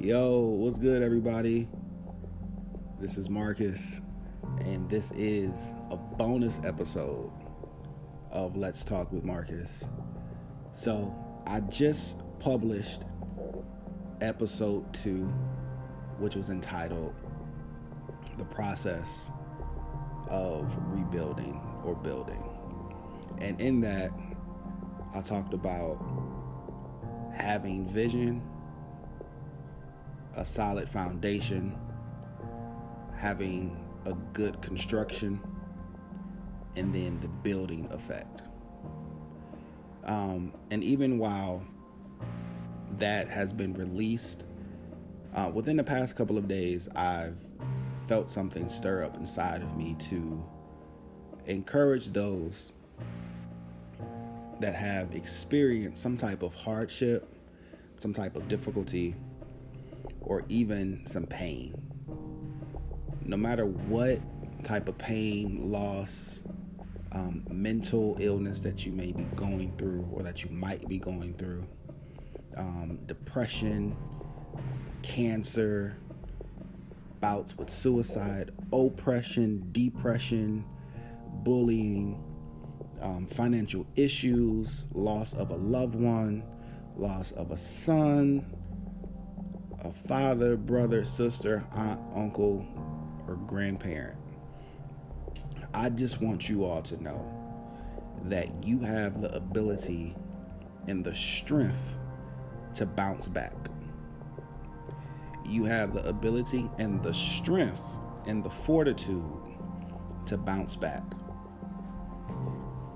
Yo, what's good, everybody? This is Marcus, and this is a bonus episode of Let's Talk with Marcus. So, I just published episode 2, which was entitled The Process of Rebuilding or Building. And in that, I talked about having vision, a solid foundation, having a good construction, and then the building effect. And even while that has been released, within the past couple of days, I've felt something stir up inside of me to encourage those that have experienced some type of hardship, some type of difficulty, or even some pain. No matter what type of pain, loss, mental illness that you may be going through or that you might be going through, depression, cancer, bouts with suicide, oppression, depression, bullying, financial issues, loss of a loved one, loss of a son, a father, brother, sister, aunt, uncle, or grandparent. I just want you all to know that you have the ability and the strength to bounce back. You have the ability and the strength and the fortitude to bounce back.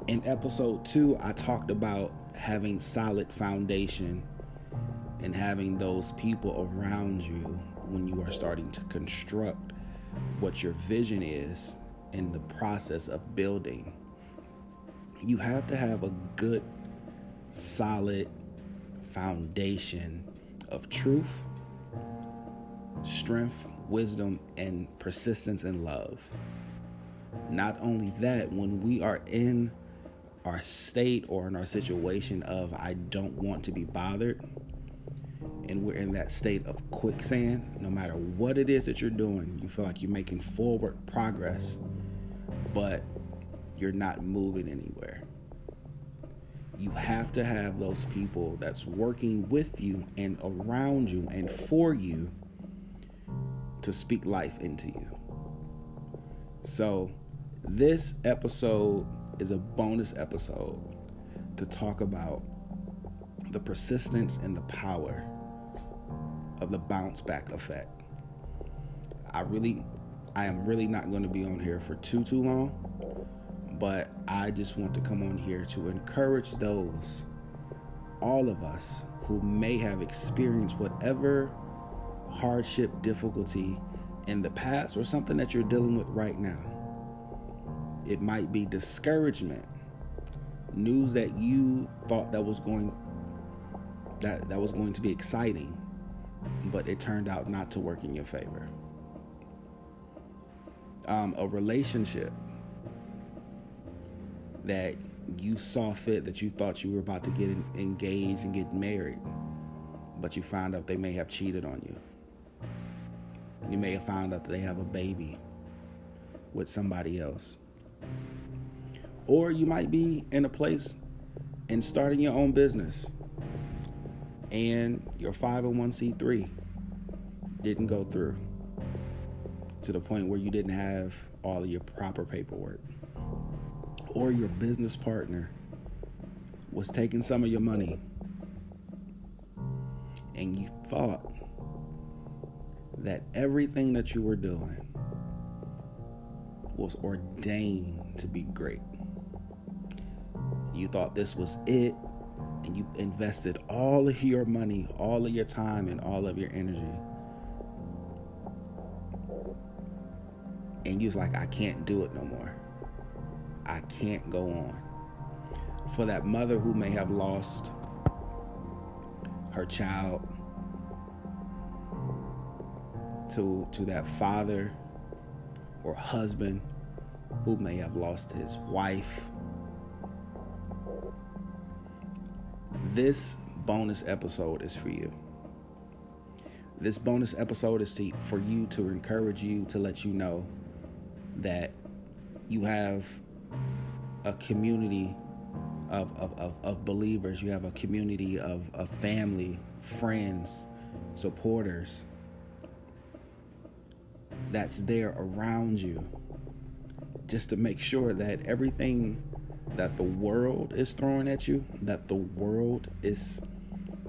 In episode 2, I talked about having solid foundation and having those people around you when you are starting to construct what your vision is in the process of building. You have to have a good, solid foundation of truth, strength, wisdom, and persistence and love. Not only that, when we are in our state or in our situation of I don't want to be bothered, and we're in that state of quicksand, no matter what it is that you're doing, you feel like you're making forward progress, but you're not moving anywhere. You have to have those people that's working with you and around you and for you to speak life into you. So this episode is a bonus episode to talk about the persistence and the power of the bounce back effect. I am really not going to be on here for too long, but I just want to come on here to encourage those, all of us who may have experienced whatever hardship, difficulty in the past, or something that you're dealing with right now. It might be discouragement, news that you thought that was going to be exciting, but it turned out not to work in your favor. A relationship that you saw fit, that you thought you were about to get engaged and get married, but you found out they may have cheated on you. You may have found out that they have a baby with somebody else. Or you might be in a place and starting your own business, and your 501c3 didn't go through to the point where you didn't have all of your proper paperwork. Or your business partner was taking some of your money, and you thought that everything that you were doing was ordained to be great. You thought this was it. And you invested all of your money, all of your time, and all of your energy. And you was like, I can't do it no more. I can't go on. For that mother who may have lost her child, to that father or husband who may have lost his wife, this bonus episode is for you. This bonus episode is for you, to encourage you, to let you know that you have a community of believers. You have a community of family, friends, supporters that's there around you, just to make sure that everything that the world is throwing at you, that the world is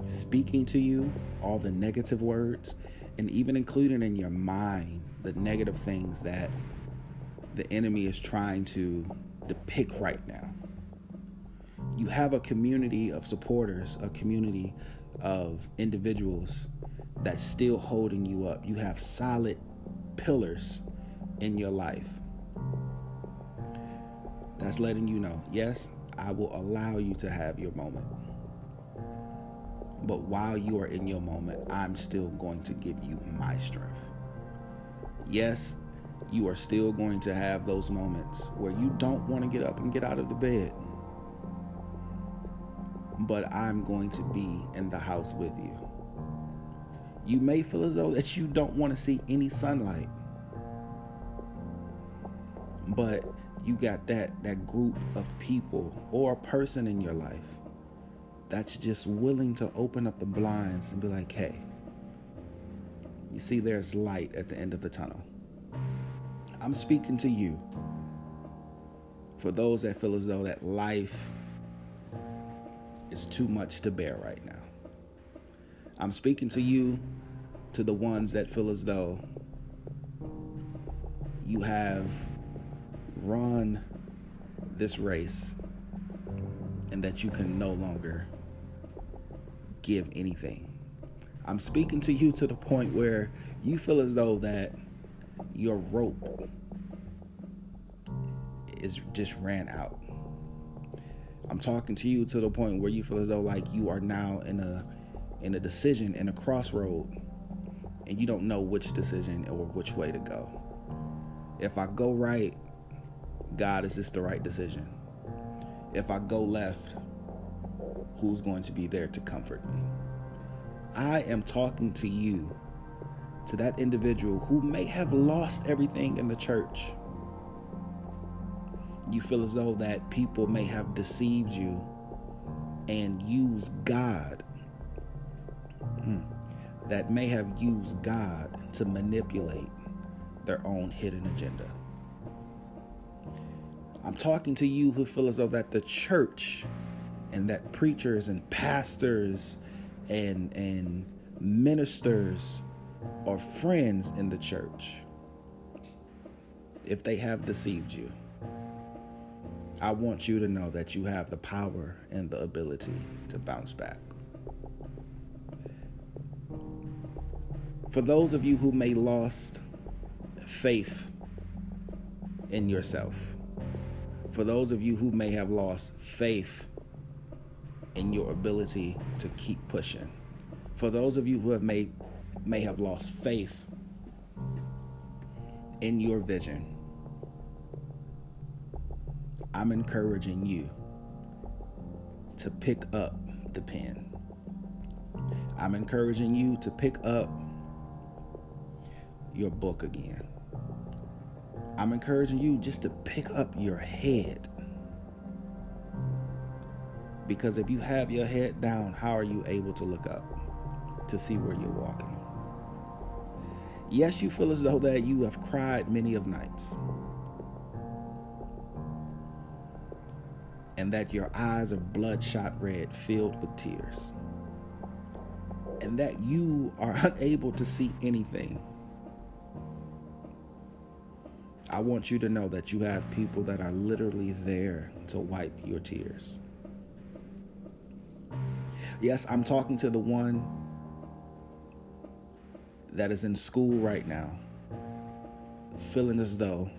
speaking to you, all the negative words, and even including in your mind the negative things that the enemy is trying to depict right now. You have a community of supporters, a community of individuals that's still holding you up. You have solid pillars in your life that's letting you know, yes, I will allow you to have your moment. But while you are in your moment, I'm still going to give you my strength. Yes, you are still going to have those moments where you don't want to get up and get out of the bed. But I'm going to be in the house with you. You may feel as though that you don't want to see any sunlight. But you got that group of people or a person in your life that's just willing to open up the blinds and be like, hey, you see there's light at the end of the tunnel. I'm speaking to you. For those that feel as though that life is too much to bear right now. I'm speaking to you, to the ones that feel as though you have run this race and that you can no longer give anything. I'm speaking to you to the point where you feel as though that your rope is just ran out. I'm talking to you to the point where you feel as though like you are now in a decision, in a crossroad, and you don't know which decision or which way to go. If I go right, God, is this the right decision? If I go left, who's going to be there to comfort me? I am talking to you, to that individual who may have lost everything in the church. You feel as though that people may have deceived you and used God, that may have used God to manipulate their own hidden agenda. I'm talking to you who feel as though that the church and that preachers and pastors and ministers are friends in the church, if they have deceived you, I want you to know that you have the power and the ability to bounce back. For those of you who may lost faith in yourself, for those of you who may have lost faith in your ability to keep pushing, for those of you who have may have lost faith in your vision, I'm encouraging you to pick up the pen. I'm encouraging you to pick up your book again. I'm encouraging you just to pick up your head. Because if you have your head down, how are you able to look up to see where you're walking? Yes, you feel as though that you have cried many of nights, and that your eyes are bloodshot red, filled with tears, and that you are unable to see anything. I want you to know that you have people that are literally there to wipe your tears. Yes, I'm talking to the one that is in school right now, feeling as though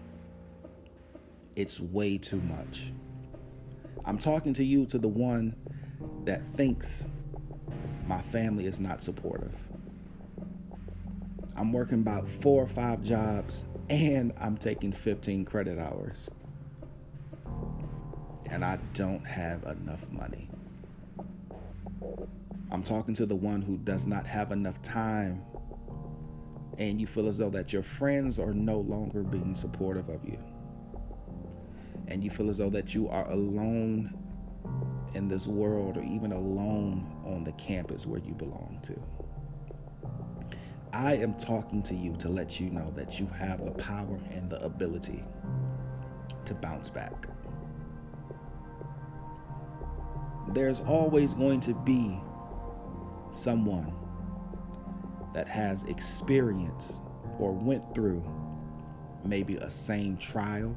it's way too much. I'm talking to you, to the one that thinks my family is not supportive. I'm working about 4 or 5 jobs and I'm taking 15 credit hours. And I don't have enough money. I'm talking to the one who does not have enough time and you feel as though that your friends are no longer being supportive of you, and you feel as though that you are alone in this world, or even alone on the campus where you belong to. I am talking to you to let you know that you have the power and the ability to bounce back. There's always going to be someone that has experienced or went through maybe a same trial,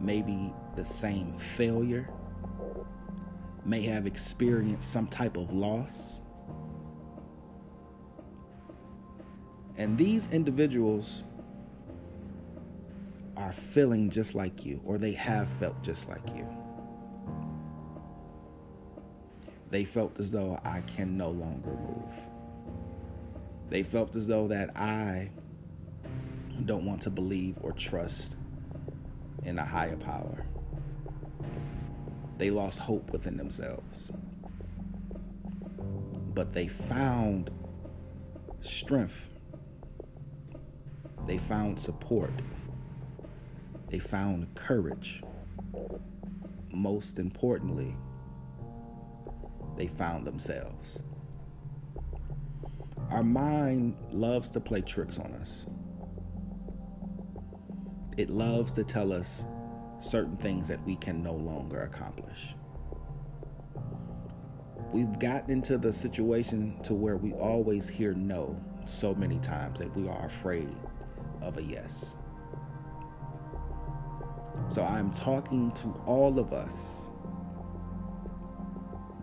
maybe the same failure, may have experienced some type of loss. And these individuals are feeling just like you, or they have felt just like you. They felt as though I can no longer move. They felt as though that I don't want to believe or trust in a higher power. They lost hope within themselves. But they found strength. They found support. They found courage. Most importantly, they found themselves. Our mind loves to play tricks on us. It loves to tell us certain things that we can no longer accomplish. We've gotten into the situation to where we always hear no so many times that we are afraid of a yes. So I'm talking to all of us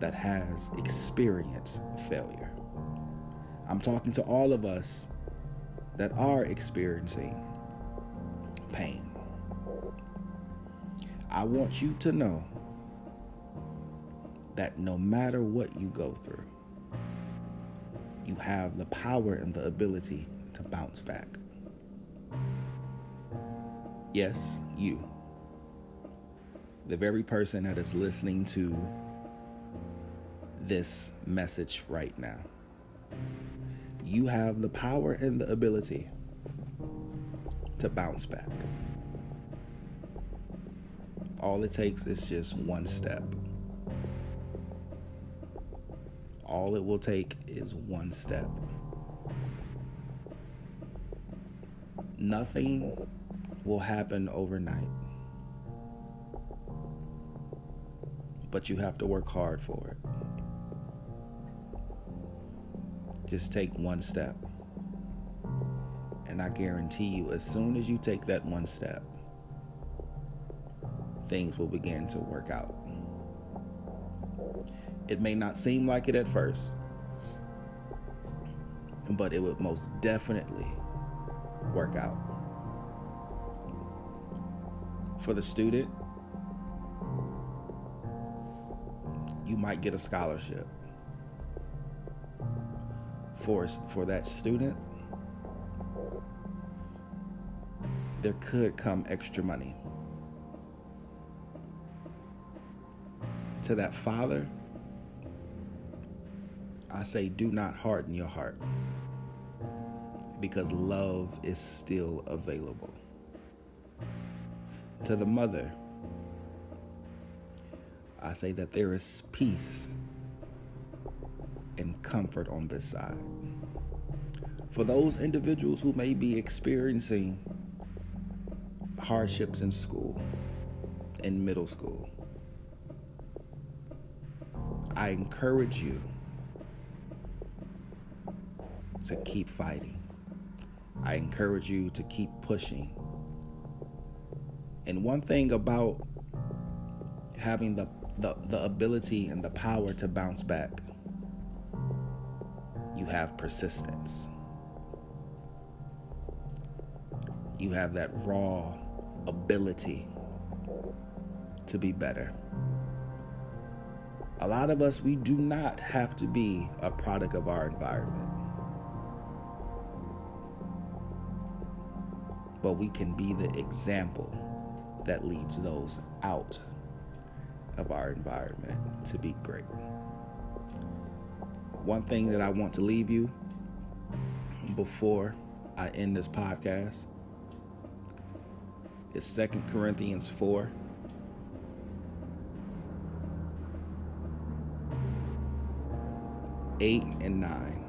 that has experienced failure. I'm talking to all of us that are experiencing pain. I want you to know that no matter what you go through, you have the power and the ability to bounce back. Yes, you. The very person that is listening to this message right now. You have the power and the ability to bounce back. All it takes is just one step. All it will take is one step. Nothing will happen overnight. But you have to work hard for it. Just take one step. And I guarantee you, as soon as you take that one step, things will begin to work out. It may not seem like it at first, but it would most definitely work out. For the student, you might get a scholarship. For that student, there could come extra money. To that father, I say, do not harden your heart, because love is still available. To the mother, I say that there is peace and comfort on this side. For those individuals who may be experiencing hardships in school, in middle school, I encourage you to keep fighting. I encourage you to keep pushing. And one thing about having the ability and the power to bounce back, you have persistence. You have that raw ability to be better. A lot of us, we do not have to be a product of our environment, but we can be the example that leads those out of our environment to be great. One thing that I want to leave you before I end this podcast is 2 Corinthians 4. Eight and nine.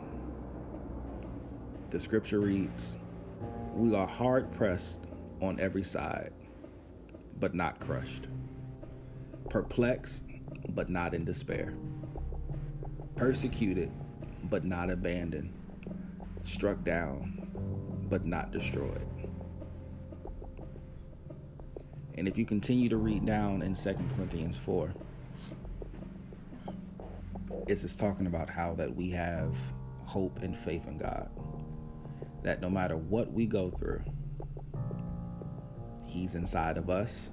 The scripture reads, "We are hard pressed on every side, but not crushed, perplexed, but not in despair, persecuted, but not abandoned, struck down, but not destroyed." And if you continue to read down in 2 Corinthians 4, it's just talking about how that we have hope and faith in God, that no matter what we go through, He's inside of us,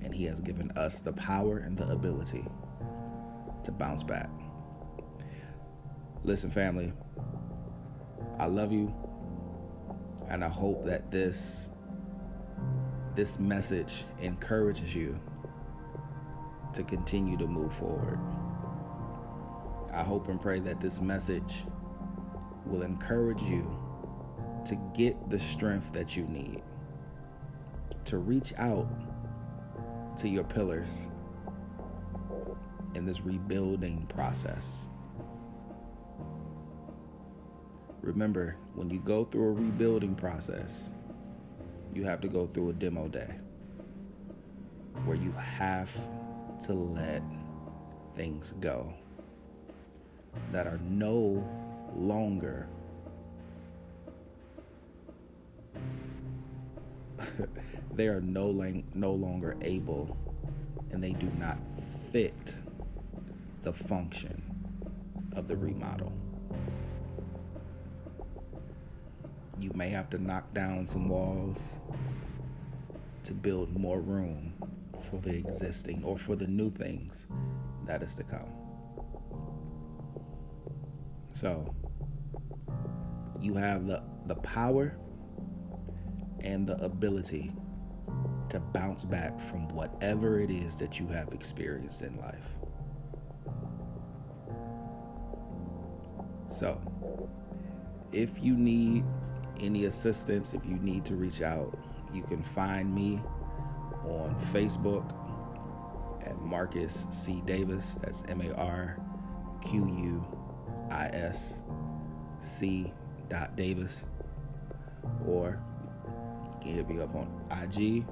and He has given us the power and the ability to bounce back. Listen, family, I love you, and I hope that this message encourages you to continue to move forward. I hope and pray that this message will encourage you to get the strength that you need, to reach out to your pillars in this rebuilding process. Remember, when you go through a rebuilding process, you have to go through a demo day where you have to let things go that are no longer they are no longer able, and they do not fit the function of the remodel. You may have to knock down some walls to build more room for the existing or for the new things that is to come. So, you have the power and the ability to bounce back from whatever it is that you have experienced in life. So, if you need any assistance, if you need to reach out, you can find me on Facebook at Marcus C. Davis. That's MarcusC.Davis, or you can hit me up on IG.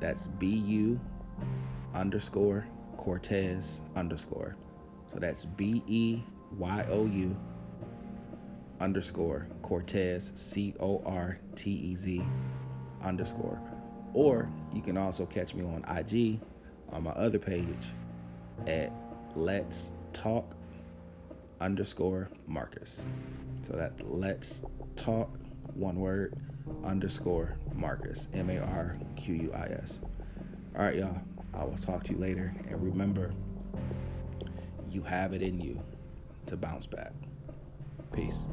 That's BU_Cortez_. So that's BEYOU_Cortez CORTEZ_ Or you can also catch me on IG on my other page at Let's Talk _Marcus. So that Let's Talk, one word, _Marcus, MARQUIS. All right, y'all, I will talk to you later, and remember, you have it in you to bounce back. Peace.